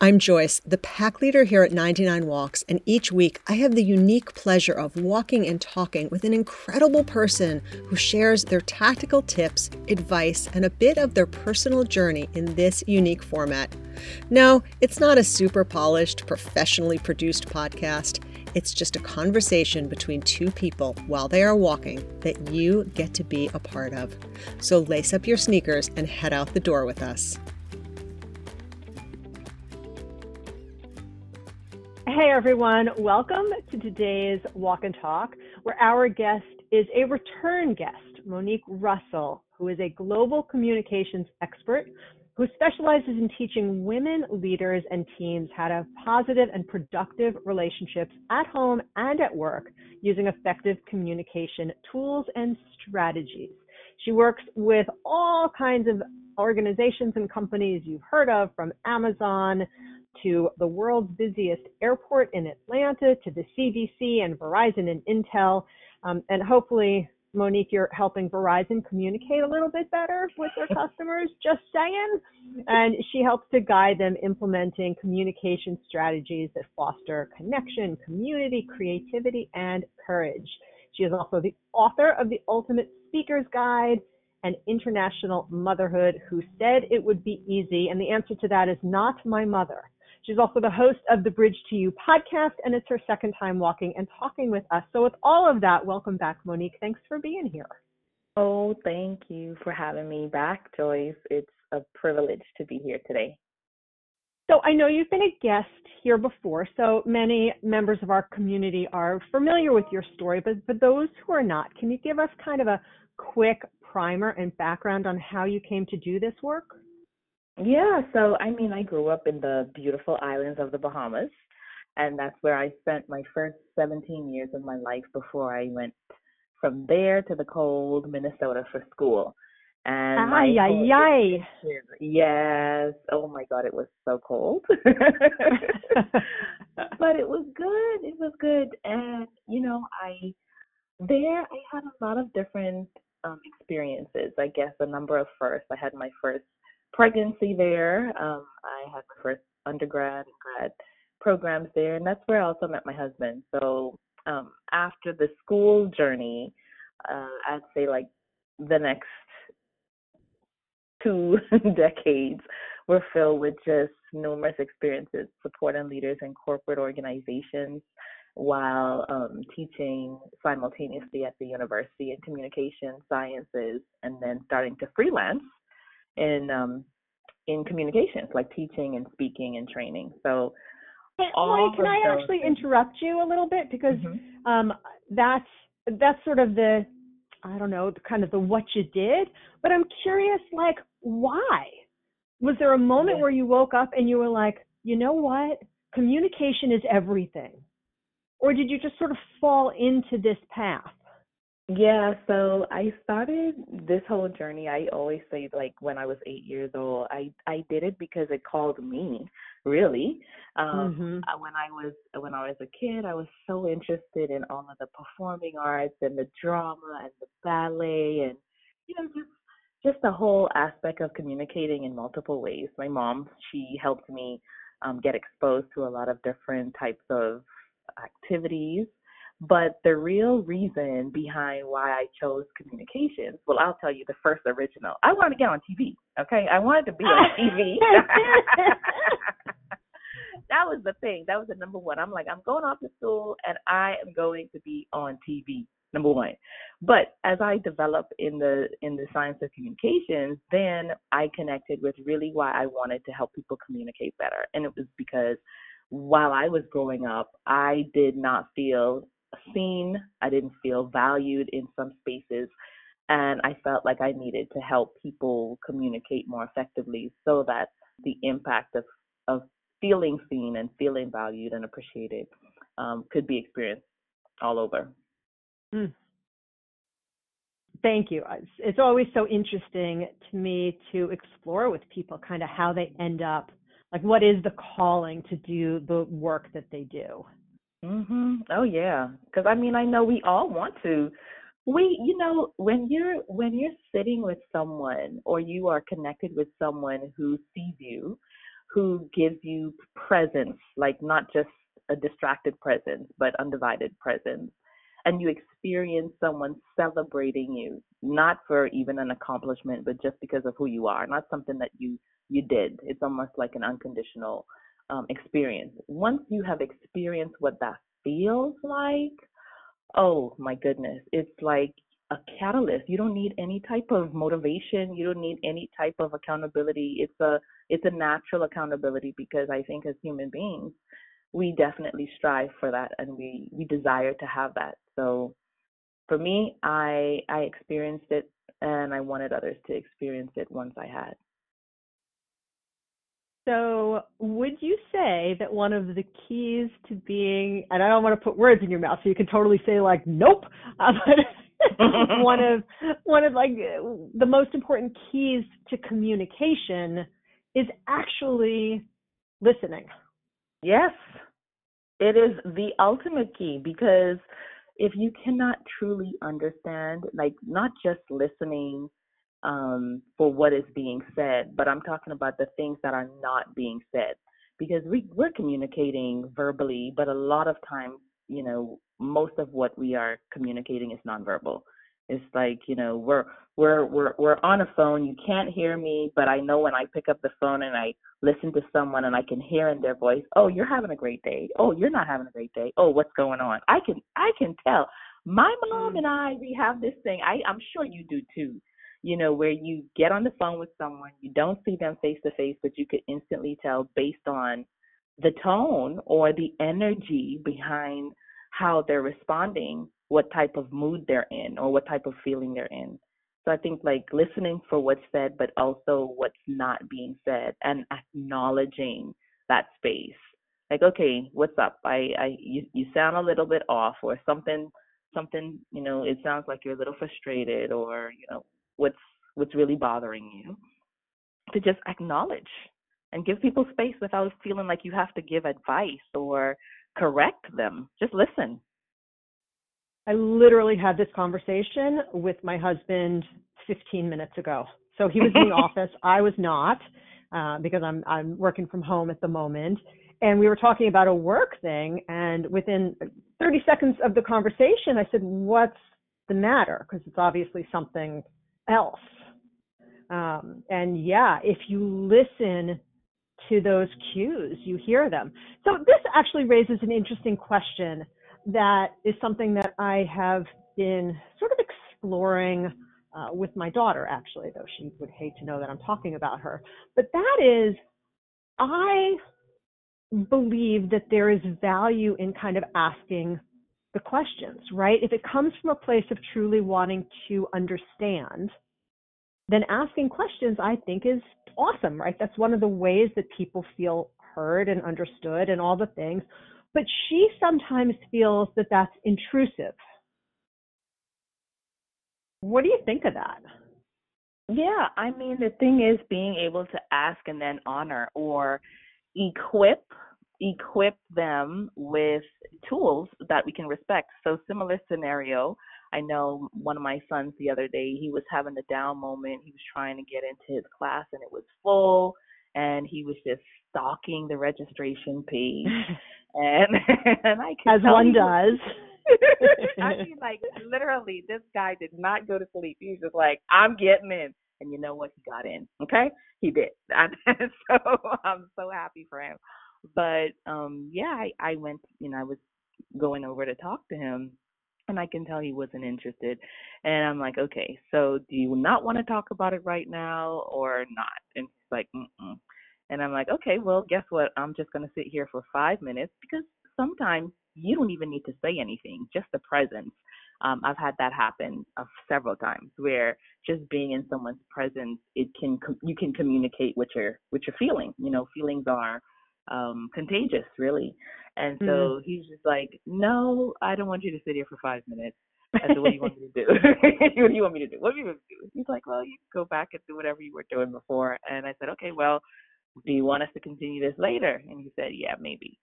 I'm Joyce, the pack leader here at 99Walks, and each week I have the unique pleasure of walking and talking with an incredible person who shares their tactical tips, advice, and a bit of their personal journey in this unique format. No, it's not a super polished, professionally produced podcast. It's just a conversation between two people while they are walking that you get to be a part of. So lace up your sneakers and head out the door with us. Hey everyone, welcome to today's Walk and Talk, where our guest is a return guest, Monique Russell, who is a global communications expert who specializes in teaching women leaders and teams how to have positive and productive relationships at home and at work using effective communication tools and strategies. She works with all kinds of organizations and companies you've heard of, from Amazon to the world's busiest airport in Atlanta, to the CDC and Verizon and Intel. And hopefully, Monique, you're helping Verizon communicate a little bit better with their customers, just saying. And she helps to guide them implementing communication strategies that foster connection, community, creativity, and courage. She is also the author of The Ultimate Speaker's Guide and Intentional Motherhood: Who Said It Would Be Easy? And the answer to that is not my mother. She's also the host of the Bridge to You podcast, and it's her second time walking and talking with us. So with all of that, welcome back, Monique. Thanks for being here. Oh, thank you for having me back, Joyce. It's a privilege to be here today. So I know you've been a guest here before, so many members of our community are familiar with your story, but for those who are not, can you give us kind of a quick primer and background on how you came to do this work? Yeah, so I grew up in the beautiful islands of the Bahamas, and that's where I spent my first 17 years of my life before I went from there to the cold Minnesota for school. And yes, oh my God, it was so cold, but it was good, and I had a lot of different experiences. I guess a number of firsts. I had my first pregnancy there. I had my first undergrad and grad programs there, and that's where I also met my husband. So after the school journey, I'd say like the next 2 decades were filled with just numerous experiences supporting leaders in corporate organizations while teaching simultaneously at the university in communication sciences, and then starting to freelance in communications, like teaching and speaking and training. So Can I interrupt you a little bit? Because mm-hmm. That's sort of the, I don't know, kind of the what you did, but I'm curious, like, why? Was there a moment where you woke up and you were like, you know what? Communication is everything. Or did you just sort of fall into this path? Yeah, so I started this whole journey, I always say, like, when I was 8 years old, I did it because it called me, really. When I was a kid, I was so interested in all of the performing arts and the drama and the ballet and, just the whole aspect of communicating in multiple ways. My mom, she helped me get exposed to a lot of different types of activities. But the real reason behind why I chose communications, well, I'll tell you the first original. I wanted to get on TV, okay? I wanted to be on TV. That was the thing. That was the number one. I'm like, I'm going off to school, and I am going to be on TV, number one. But as I developed in the science of communications, then I connected with really why I wanted to help people communicate better. And it was because while I was growing up, I did not feel seen, I didn't feel valued in some spaces, and I felt like I needed to help people communicate more effectively so that the impact of feeling seen and feeling valued and appreciated could be experienced all over. Thank you. It's always so interesting to me to explore with people kind of how they end up, like, what is the calling to do the work that they do? Mhm. Oh yeah, because I know we all want to. When you're sitting with someone or you are connected with someone who sees you, who gives you presence, like not just a distracted presence, but undivided presence. And you experience someone celebrating you, not for even an accomplishment, but just because of who you are, not something that you did. It's almost like an unconditional experience. Once you have experienced what that feels like, oh my goodness, it's like a catalyst. You don't need any type of motivation. You don't need any type of accountability. It's a natural accountability, because I think as human beings, we definitely strive for that, and we desire to have that. So for me, I experienced it, and I wanted others to experience it once I had. So would you say that one of the keys to being, and I don't want to put words in your mouth, so you can totally say like, nope, one of like the most important keys to communication is actually listening? Yes, it is the ultimate key, because if you cannot truly understand, like not just listening for what is being said, but I'm talking about the things that are not being said, because we're communicating verbally, but a lot of times, you know, most of what we are communicating is nonverbal. It's like, you know, we're on a phone. You can't hear me, but I know when I pick up the phone and I listen to someone and I can hear in their voice, oh, you're having a great day. Oh, you're not having a great day. Oh, what's going on? I can tell. My mom and I, we have this thing. I'm sure you do too. You know, where you get on the phone with someone, you don't see them face to face, but you could instantly tell based on the tone or the energy behind how they're responding, what type of mood they're in or what type of feeling they're in. So I think like listening for what's said, but also what's not being said, and acknowledging that space. Like, okay, what's up? You sound a little bit off, or something, you know, it sounds like you're a little frustrated, or, you know, what's really bothering you. To just acknowledge and give people space without feeling like you have to give advice or correct them. Just listen. I literally had this conversation with my husband 15 minutes ago. So he was in the office. I was not, because I'm working from home at the moment. And we were talking about a work thing. And within 30 seconds of the conversation, I said, what's the matter? Because it's obviously something else. And yeah, if you listen to those cues, you hear them. So this actually raises an interesting question. That is something that I have been sort of exploring with my daughter, actually, though she would hate to know that I'm talking about her. But that is, I believe that there is value in kind of asking the questions, right? If it comes from a place of truly wanting to understand, then asking questions, I think, is awesome, right? That's one of the ways that people feel heard and understood and all the things. But she sometimes feels that that's intrusive. What do you think of that? Yeah, I mean, the thing is being able to ask and then honor, or equip them with tools that we can respect. So similar scenario, I know one of my sons the other day, he was having a down moment. He was trying to get into his class and it was full. And he was just stalking the registration page. And I could, as one does. I mean, like, literally, this guy did not go to sleep. He was just like, I'm getting in. And you know what? He got in. Okay? He did. So I'm so happy for him. But, yeah, I went, you know, I was going over to talk to him. And I can tell he wasn't interested. And I'm like, okay, so do you not want to talk about it right now or not? And he's like, mm-mm. And I'm like, okay, well, guess what? I'm just going to sit here for 5 minutes, because sometimes you don't even need to say anything, just the presence. I've had that happen several times, where just being in someone's presence, you can communicate what you're feeling. You know, feelings are contagious, really. And so he's just like, no, I don't want you to sit here for 5 minutes. I said, what do you want me to do? What do you want me to do? What do you want me to do? He's like, well, you can go back and do whatever you were doing before. And I said, okay, well, do you want us to continue this later? And he said, yeah, maybe.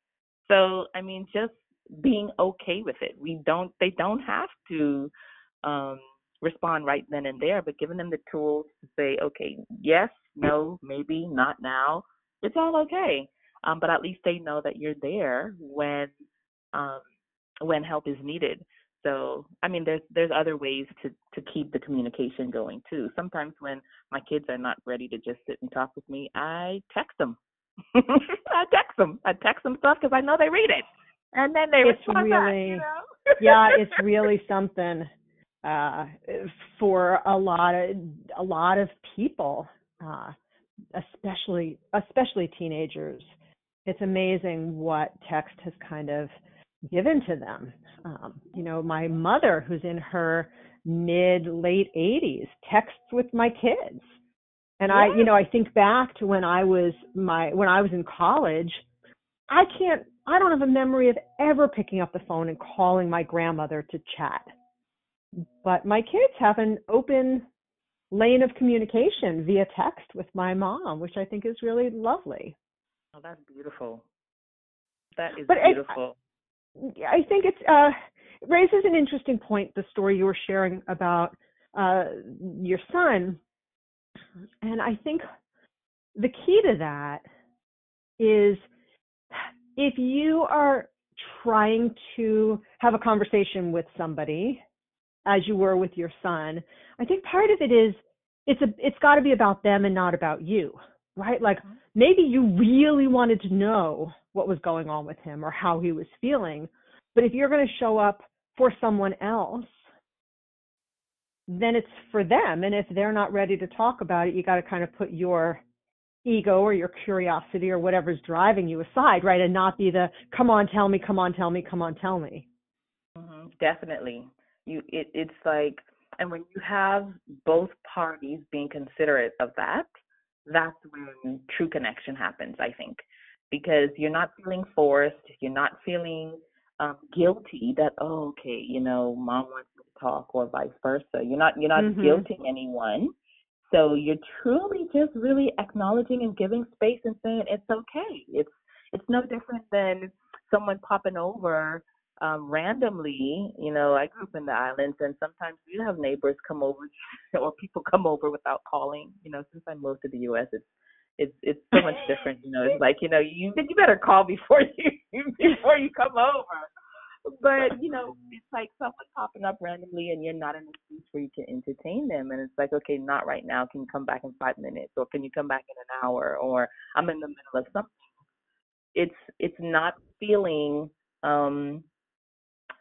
So, I mean, just being okay with it. They don't have to respond right then and there, but giving them the tools to say, okay, yes, no, maybe, not now. It's all okay. but at least they know that you're there when help is needed. So, I mean, there's other ways to keep the communication going too. Sometimes when my kids are not ready to just sit and talk with me, I text them. I text them stuff because I know they read it, and then they respond back. You know? Yeah, it's really something for a lot of people, especially teenagers. It's amazing what text has kind of given to them. You know, my mother, who's in her mid-late 80s, texts with my kids. And yeah. I think back to when I was in college, I don't have a memory of ever picking up the phone and calling my grandmother to chat. But my kids have an open lane of communication via text with my mom, which I think is really lovely. Oh, that's beautiful. That is beautiful. I think it raises an interesting point, the story you were sharing about your son. And I think the key to that is if you are trying to have a conversation with somebody, as you were with your son, I think part of it is it's got to be about them and not about you, right? Like maybe you really wanted to know what was going on with him or how he was feeling, but if you're going to show up for someone else, then it's for them. And if they're not ready to talk about it, you got to kind of put your ego or your curiosity or whatever's driving you aside, right? And not be the, come on, tell me, come on, tell me, come on, tell me. Mm-hmm. Definitely. It's like, and when you have both parties being considerate of that, that's when true connection happens, I think, because you're not feeling forced. You're not feeling guilty that, oh, okay, you know, mom wants me to talk or vice versa. You're not mm-hmm. guilting anyone. So you're truly just really acknowledging and giving space and saying it's okay. It's no different than someone popping over randomly. You know, I grew up in the islands, and sometimes you have neighbors come over or people come over without calling. You know, since I moved to the U.S., it's so much different. You know, it's like, you know, you better call before you come over. But you know, it's like someone popping up randomly, and you're not in a space where you can entertain them. And it's like, okay, not right now. Can you come back in 5 minutes, or can you come back in an hour, or I'm in the middle of something. It's not feeling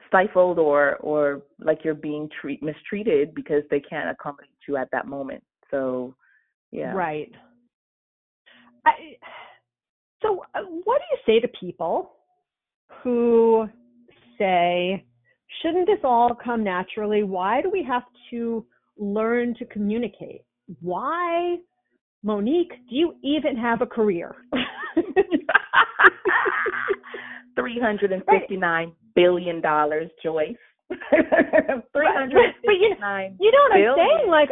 stifled or like you're being mistreated because they can't accommodate you at that moment. So, yeah. Right. So what do you say to people who say, shouldn't this all come naturally? Why do we have to learn to communicate? Why, Monique, do you even have a career? 359 billion dollars, Joyce. 359. But you know what billion. I'm saying? Like,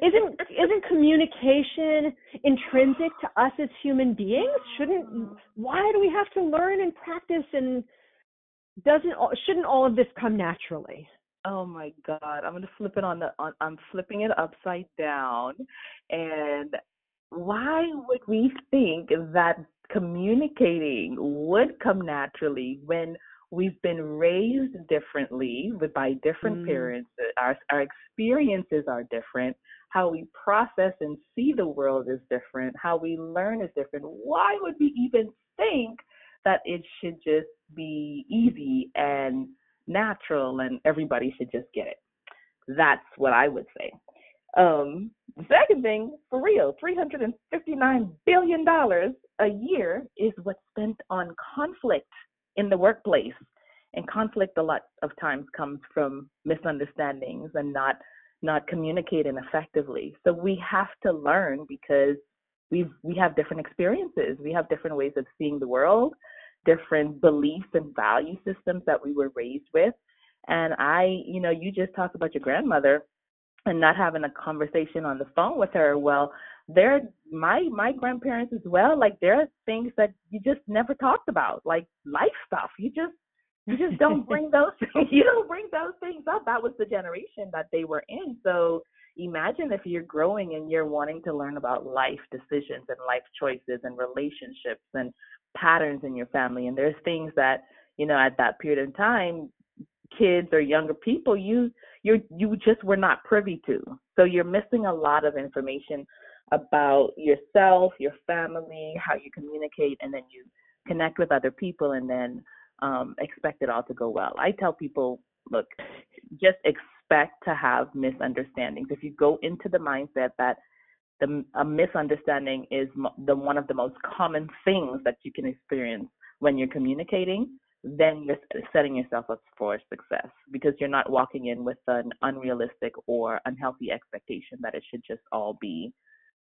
isn't communication intrinsic to us as human beings? Why do we have to learn and practice? And shouldn't all of this come naturally? Oh my God! I'm gonna flip it I'm flipping it upside down. And why would we think that communicating would come naturally when we've been raised differently by different parents? Our experiences are different. How we process and see the world is different. How we learn is different. Why would we even think that it should just be easy and natural and everybody should just get it? That's what I would say. The second thing, for real, $359 billion a year is what's spent on conflict in the workplace. And conflict a lot of times comes from misunderstandings and not communicating effectively. So we have to learn because we have different experiences. We have different ways of seeing the world, different beliefs and value systems that we were raised with. And you just talked about your grandmother and not having a conversation on the phone with her. Well, my grandparents as well, like there are things that you just never talked about, like life stuff. You just don't bring those things up. That was the generation that they were in. So Imagine if you're growing and you're wanting to learn about life decisions and life choices and relationships and patterns in your family. And there's things that, you know, at that period of time, kids or younger people, you just were not privy to. So you're missing a lot of information about yourself, your family, how you communicate, and then you connect with other people, and then expect it all to go well. I tell people, look, just expect to have misunderstandings. If you go into the mindset that a misunderstanding is one of the most common things that you can experience when you're communicating, then you're setting yourself up for success, because you're not walking in with an unrealistic or unhealthy expectation that it should just all be,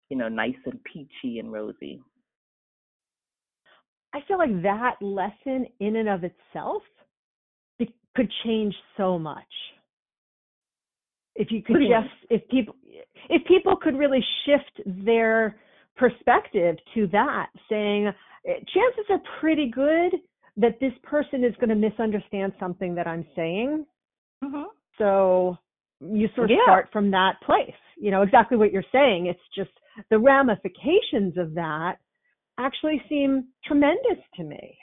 you know, nice and peachy and rosy. I feel like that lesson in and of itself, it could change so much. If you could if people could really shift their perspective to that, saying chances are pretty good that this person is going to misunderstand something that I'm saying. Mm-hmm. So you sort of start from that place, you know, exactly what you're saying. It's just the ramifications of that actually seem tremendous to me.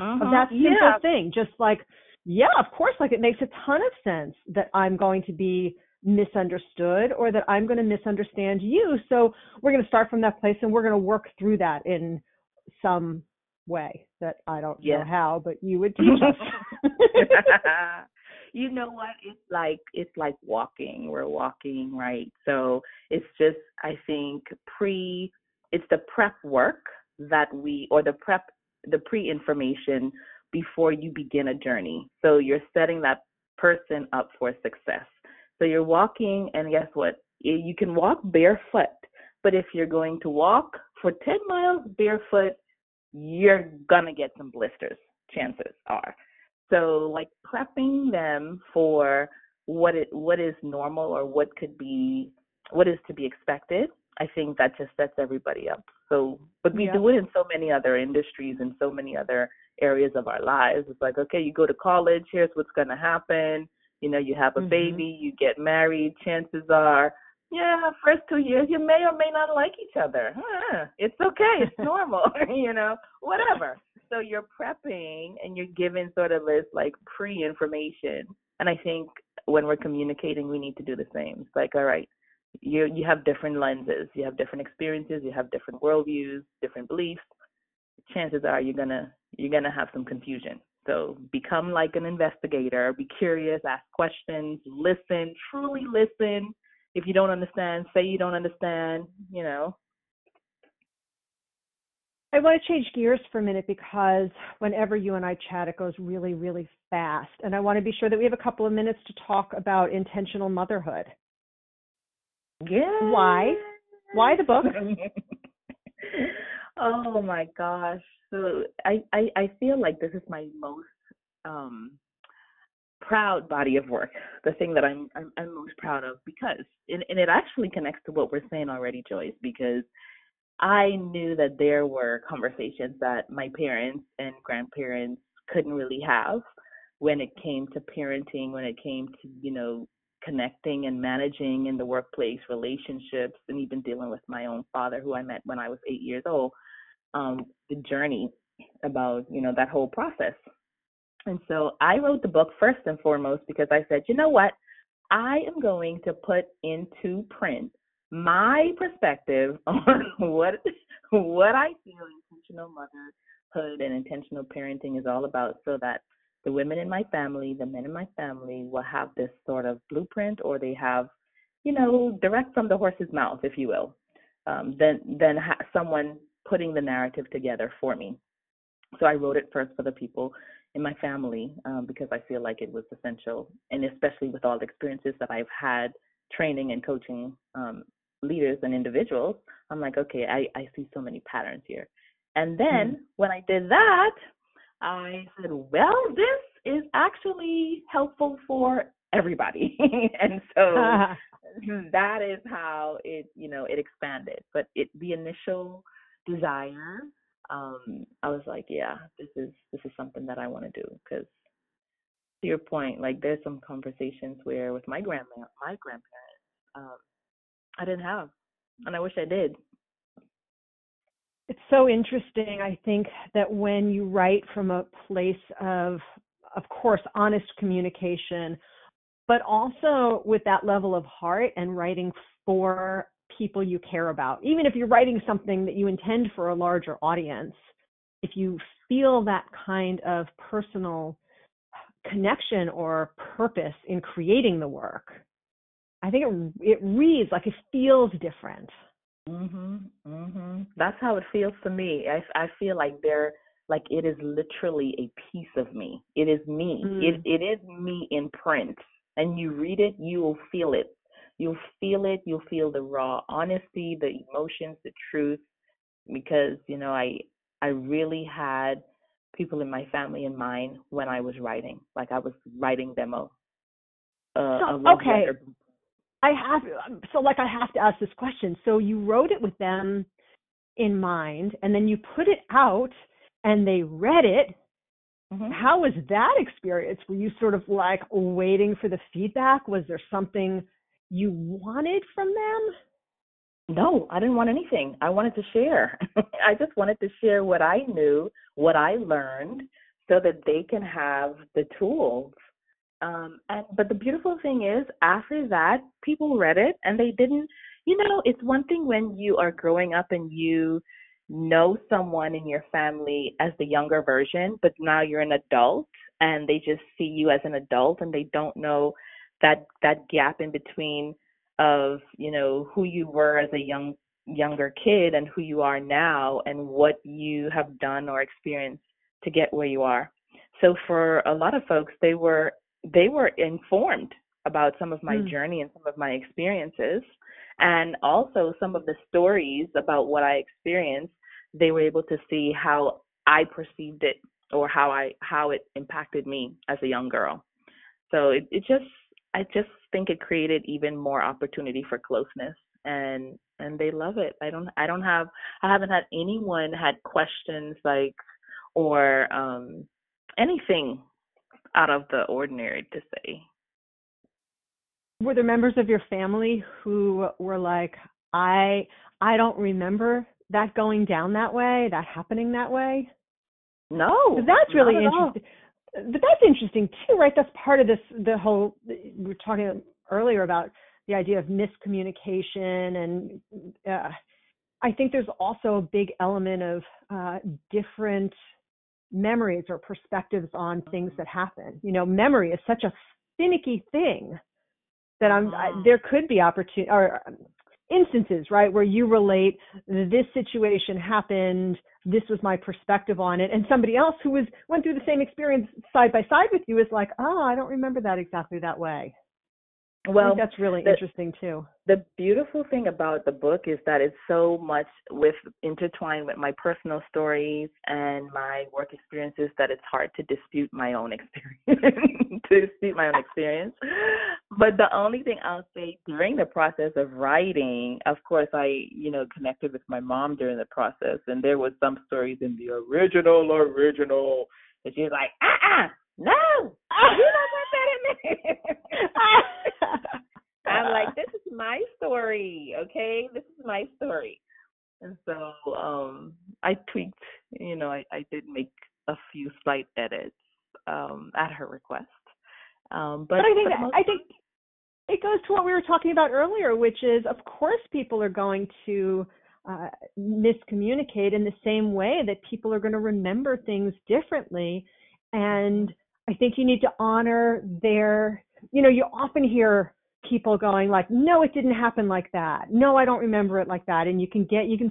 Uh-huh. Of that simple thing. Just like, of course, like it makes a ton of sense that I'm going to be misunderstood, or that I'm going to misunderstand you. So we're going to start from that place, and we're going to work through that in some way that I don't know how, but you would teach us. You know what? It's like walking. We're walking, right? So it's just, I think, it's the prep work that the pre-information before you begin a journey. So you're setting that person up for success. So you're walking, and guess what? You can walk barefoot, but if you're going to walk for 10 miles barefoot, you're gonna get some blisters, chances are. So like prepping them for what is normal, or what is to be expected, I think that just sets everybody up. So, but we do it in so many other industries and so many other areas of our lives. It's like, okay, you go to college, here's what's gonna happen. You know, you have a baby, you get married, chances are, first 2 years, you may or may not like each other. It's okay. It's normal, you know, whatever. So you're prepping, and you're given sort of this like pre-information. And I think when we're communicating, we need to do the same. It's like, all right, you have different lenses, you have different experiences, you have different worldviews, different beliefs. Chances are you're gonna have some confusion. So become like an investigator, be curious, ask questions, listen, truly listen. If you don't understand, say you don't understand, you know. I want to change gears for a minute, because whenever you and I chat, it goes really, really fast. And I want to be sure that we have a couple of minutes to talk about intentional motherhood. Yeah. Why the book? Oh, my gosh. So I feel like this is my most proud body of work, the thing that I'm most proud of, because and it actually connects to what we're saying already, Joyce, because I knew that there were conversations that my parents and grandparents couldn't really have when it came to parenting, when it came to, you know, connecting and managing in the workplace, relationships, and even dealing with my own father, who I met when I was 8 years old, the journey about, you know, that whole process. And so I wrote the book first and foremost because I said, you know what, I am going to put into print my perspective on what I feel intentional motherhood and intentional parenting is all about, so that the women in my family, the men in my family will have this sort of blueprint, or they have, you know, direct from the horse's mouth, if you will, then someone putting the narrative together for me. So I wrote it first for the people in my family, because I feel like it was essential, and especially with all the experiences that I've had training and coaching leaders and individuals, I'm like, okay, I see so many patterns here. And then when I did that, I said, well, this is actually helpful for everybody. And so that is how it, you know, it expanded. But the initial desire, I was like, this is something that I want to do, because to your point, like there's some conversations where with my grandparents, I didn't have them, and I wish I did. It's so interesting, I think, that when you write from a place of course, honest communication, but also with that level of heart and writing for people you care about, even if you're writing something that you intend for a larger audience, if you feel that kind of personal connection or purpose in creating the work, I think it reads like it feels different. That's how it feels to me. I feel like they're like it is literally a piece of me. It is me. It is me in print. And you read it, you will feel it. You'll feel it. You'll feel the raw honesty, the emotions, the truth. Because, you know, I really had people in my family in mind when I was writing. Like I was writing demo. Okay. I have to ask this question. So you wrote it with them in mind, and then you put it out, and they read it. How was that experience? Were you sort of like waiting for the feedback? Was there something you wanted from them? No, I didn't want anything. I wanted to share. I just wanted to share what I knew, what I learned, so that they can have the tools. But the beautiful thing is, after that, people read it and they didn't, you know, it's one thing when you are growing up and you know someone in your family as the younger version, but now you're an adult and they just see you as an adult and they don't know that gap in between of, you know, who you were as a younger kid and who you are now and what you have done or experienced to get where you are. So for a lot of folks, they were informed about some of my journey and some of my experiences, and also some of the stories about what I experienced. They were able to see how I perceived it or how it impacted me as a young girl. So I just think it created even more opportunity for closeness, and they love it. I haven't had anyone had questions like or anything out of the ordinary to say. Were there members of your family who were like, I don't remember that going down that way, that happening that way? No. That's really interesting. But that's interesting too, right? That's part of this, the whole, we were talking earlier about the idea of miscommunication, and I think there's also a big element of different memories or perspectives on things that happen. You know, memory is such a finicky thing that there could be opportunity or instances, right, where you relate this situation happened, this was my perspective on it, and somebody else who went through the same experience side by side with you is like, oh, I don't remember that exactly that way. Well, that's really interesting too. The beautiful thing about the book is that it's so much intertwined with my personal stories and my work experiences that it's hard to dispute my own experience. But the only thing I'll say during the process of writing, of course, I, you know, connected with my mom during the process, and there was some stories in the original, that she was like, no, you don't want that in there. I'm like, this is my story, okay? This is my story. And so I tweaked, you know, I did make a few slight edits at her request. But I think it goes to what we were talking about earlier, which is, of course, people are going to miscommunicate in the same way that people are going to remember things differently. And I think you need to honor their, you know, you often hear people going like, no, it didn't happen like that. No, I don't remember it like that. And you can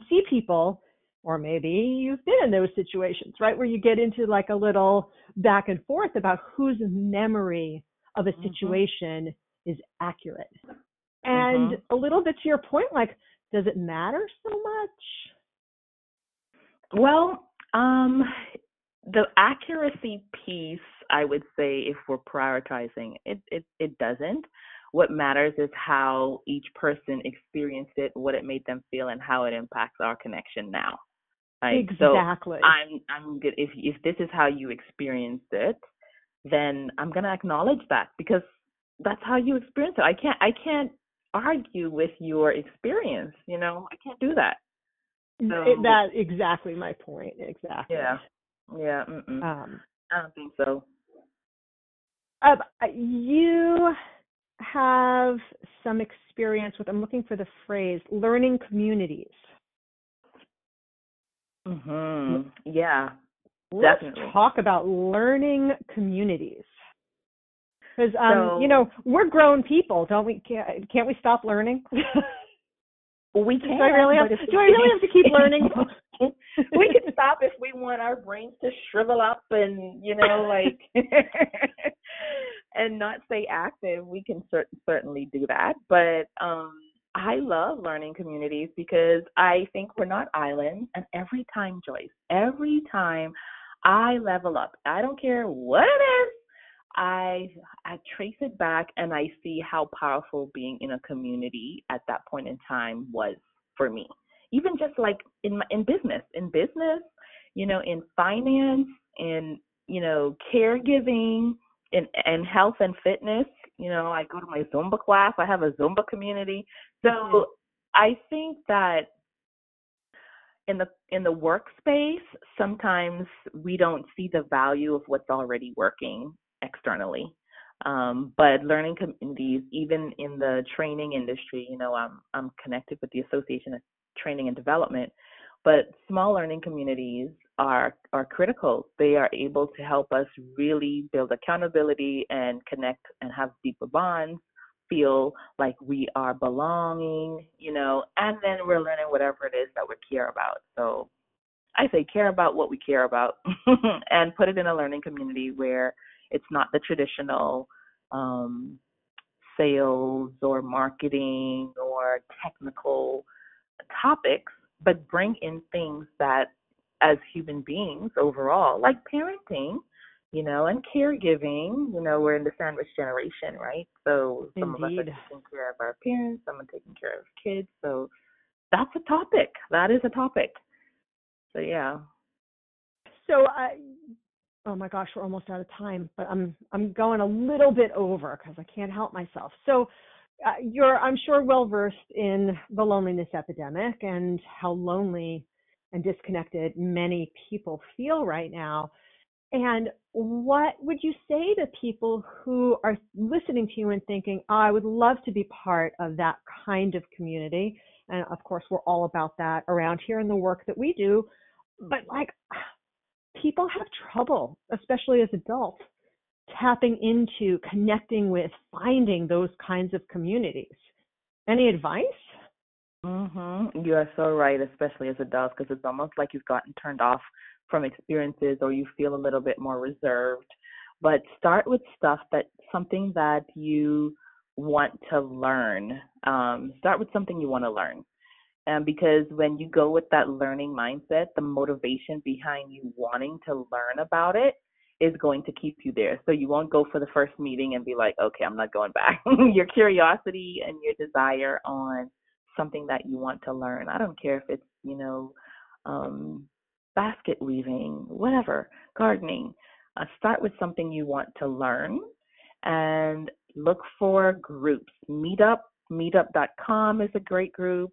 see people, or maybe you've been in those situations, right, where you get into like a little back and forth about whose memory of a situation is accurate. And a little bit to your point, like, does it matter so much? Well, the accuracy piece, I would say, if we're prioritizing, it doesn't. What matters is how each person experienced it, what it made them feel, and how it impacts our connection now. Right? Exactly. So I'm good. If this is how you experienced it, then I'm gonna acknowledge that because that's how you experienced it. I can't argue with your experience. You know, I can't do that. So, that's exactly my point. Exactly. Yeah. I don't think so. You have some experience with, I'm looking for the phrase, learning communities. Mm-hmm. Yeah. Let's talk about learning communities. Because, you know, we're grown people, don't we? Can't we stop learning? We can. Do I really have to keep learning? We can stop if we want our brains to shrivel up and, you know, like, and not stay active. We can certainly do that. But I love learning communities because I think we're not islands. And every time, Joyce, every time I level up, I don't care what it is, I trace it back and I see how powerful being in a community at that point in time was for me. Even just like in business, you know, in finance, in, you know, caregiving, in health and fitness, you know, I go to my Zumba class, I have a Zumba community. So I think that in the workspace, sometimes we don't see the value of what's already working externally, but learning communities, even in the training industry, you know, I'm connected with the Association of Training and Development, but small learning communities are critical. They are able to help us really build accountability and connect and have deeper bonds, feel like we are belonging, you know, and then we're learning whatever it is that we care about. So I say care about what we care about and put it in a learning community where it's not the traditional sales or marketing or technical topics, but bring in things that as human beings overall, like parenting, you know, and caregiving, you know, we're in the sandwich generation, right? So some Indeed. Of us are taking care of our parents, some are taking care of kids. So that's a topic. That is a topic. So, yeah. So oh my gosh, we're almost out of time, but I'm going a little bit over because I can't help myself. So you're, I'm sure, well-versed in the loneliness epidemic and how lonely and disconnected many people feel right now. And what would you say to people who are listening to you and thinking, oh, I would love to be part of that kind of community? And of course, we're all about that around here in the work that we do, but like, people have trouble, especially as adults, tapping into, connecting with, finding those kinds of communities. Any advice? Mm-hmm. You are so right, especially as adults, because it's almost like you've gotten turned off from experiences or you feel a little bit more reserved. But start with something that you want to learn. Start with something you want to learn. And because when you go with that learning mindset, the motivation behind you wanting to learn about it is going to keep you there. So you won't go for the first meeting and be like, okay, I'm not going back. Your curiosity and your desire on something that you want to learn. I don't care if it's, you know, basket weaving, whatever, gardening. Start with something you want to learn and look for groups. Meetup, meetup.com is a great group.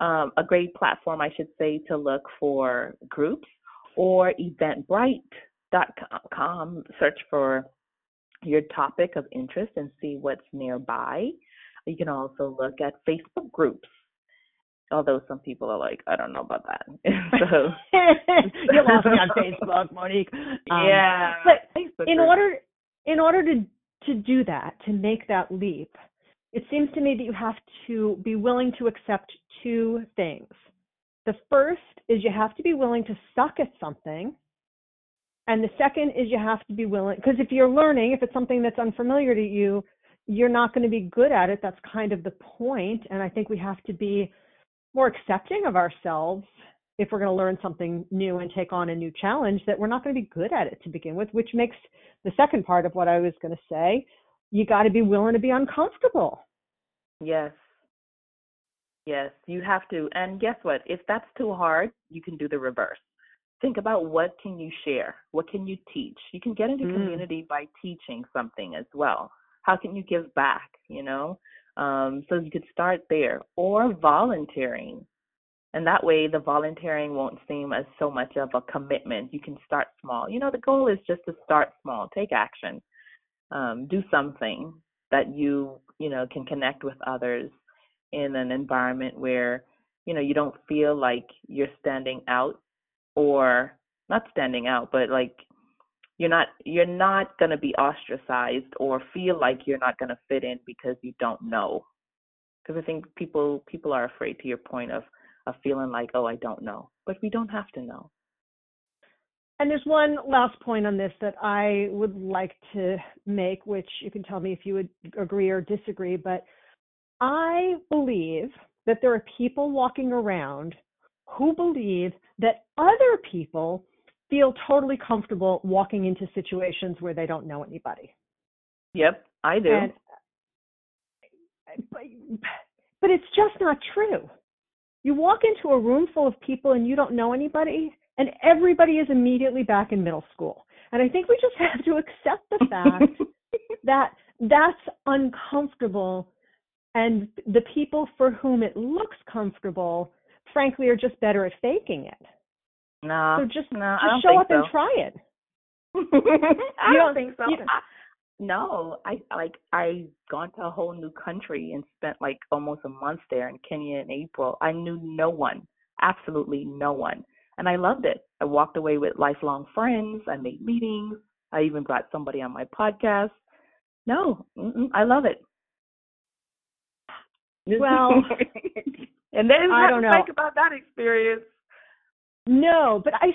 A great platform, I should say, to look for groups, or Eventbrite.com. Search for your topic of interest and see what's nearby. You can also look at Facebook groups, although some people are like, I don't know about that. So you lost me on Facebook, Monique. Yeah. But Facebook in order to do that, to make that leap, it seems to me that you have to be willing to accept two things. The first is you have to be willing to suck at something. And the second is you have to be willing, because if you're learning, if it's something that's unfamiliar to you, you're not going to be good at it. That's kind of the point. And I think we have to be more accepting of ourselves if we're going to learn something new and take on a new challenge, that we're not going to be good at it to begin with, which makes the second part of what I was going to say. You got to be willing to be uncomfortable. Yes. Yes, you have to. And guess what? If that's too hard, you can do the reverse. Think about what can you share? What can you teach? You can get into community by teaching something as well. How can you give back? You know, So you could start there, or volunteering. And that way the volunteering won't seem as so much of a commitment. You can start small. You know, the goal is just to start small, take action, do something that you can connect with others in an environment where, you don't feel like you're standing out, or not standing out, but like you're not going to be ostracized or feel like you're not going to fit in because you don't know. Because I think people are afraid, to your point, of feeling like, oh, I don't know. But we don't have to know. And there's one last point on this that I would like to make, which you can tell me if you would agree or disagree, but I believe that there are people walking around who believe that other people feel totally comfortable walking into situations where they don't know anybody. Yep, I do. But it's just not true. You walk into a room full of people and you don't know anybody, and everybody is immediately back in middle school. And I think we just have to accept the fact that that's uncomfortable, and the people for whom it looks comfortable, frankly, are just better at faking it. No, so just show up so. And try it. I don't think so. I gone to a whole new country and spent like almost a month there in Kenya in April. I knew no one, absolutely no one. And I loved it. I walked away with lifelong friends. I made meetings. I even brought somebody on my podcast. No, I love it. Well, and there's nothing to think about that experience. No, but I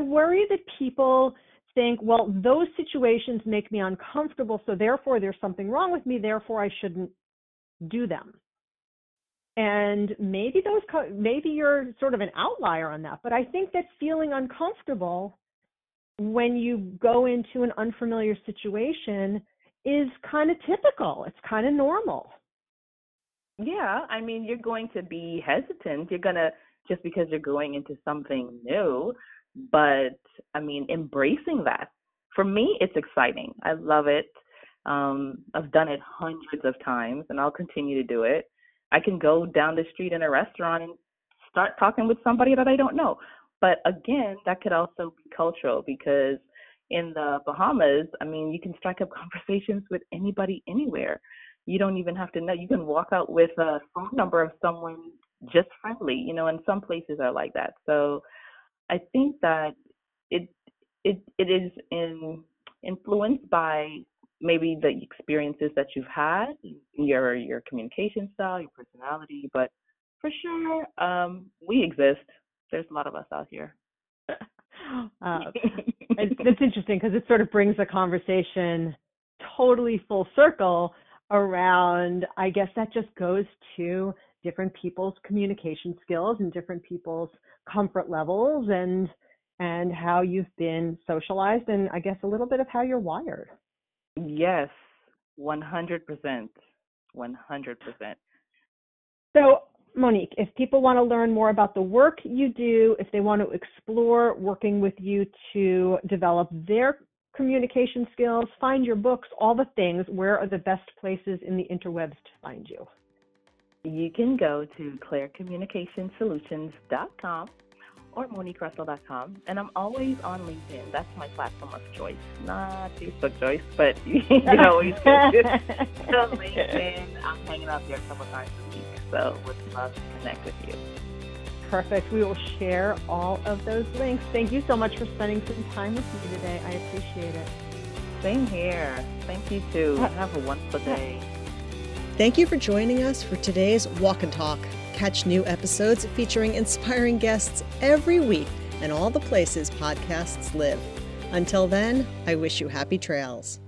worry that people think, well, those situations make me uncomfortable, so therefore there's something wrong with me, therefore I shouldn't do them. And maybe maybe you're sort of an outlier on that, but I think that feeling uncomfortable when you go into an unfamiliar situation is kind of typical. It's kind of normal. Yeah, I mean, you're going to be hesitant. You're going to, just because you're going into something new, but I mean, embracing that. For me, it's exciting. I love it. I've done it hundreds of times, and I'll continue to do it. I can go down the street in a restaurant and start talking with somebody that I don't know. But again, that could also be cultural, because in the Bahamas, I mean, you can strike up conversations with anybody anywhere. You don't even have to know. You can walk out with a phone number of someone just friendly, and some places are like that. So I think that it is influenced by maybe the experiences that you've had, your communication style, your personality, but for sure, we exist. There's a lot of us out here. It's interesting because it sort of brings the conversation totally full circle around, I guess that just goes to different people's communication skills and different people's comfort levels and how you've been socialized, and I guess a little bit of how you're wired. Yes, 100%. 100%. So, Monique, if people want to learn more about the work you do, if they want to explore working with you to develop their communication skills, find your books, all the things, where are the best places in the interwebs to find you? You can go to clearcommunicationsolutions.com or moniquerussell.com, and I'm always on LinkedIn. That's my platform of choice. Not Facebook, Joyce, but you can always go to LinkedIn. I'm hanging out there a couple times a week, so would love to connect with you. Perfect. We will share all of those links. Thank you so much for spending some time with me today. I appreciate it. Same here. Thank you, too. Have a wonderful day. Thank you for joining us for today's Walk and Talk. Catch new episodes featuring inspiring guests every week and all the places podcasts live. Until then, I wish you happy trails.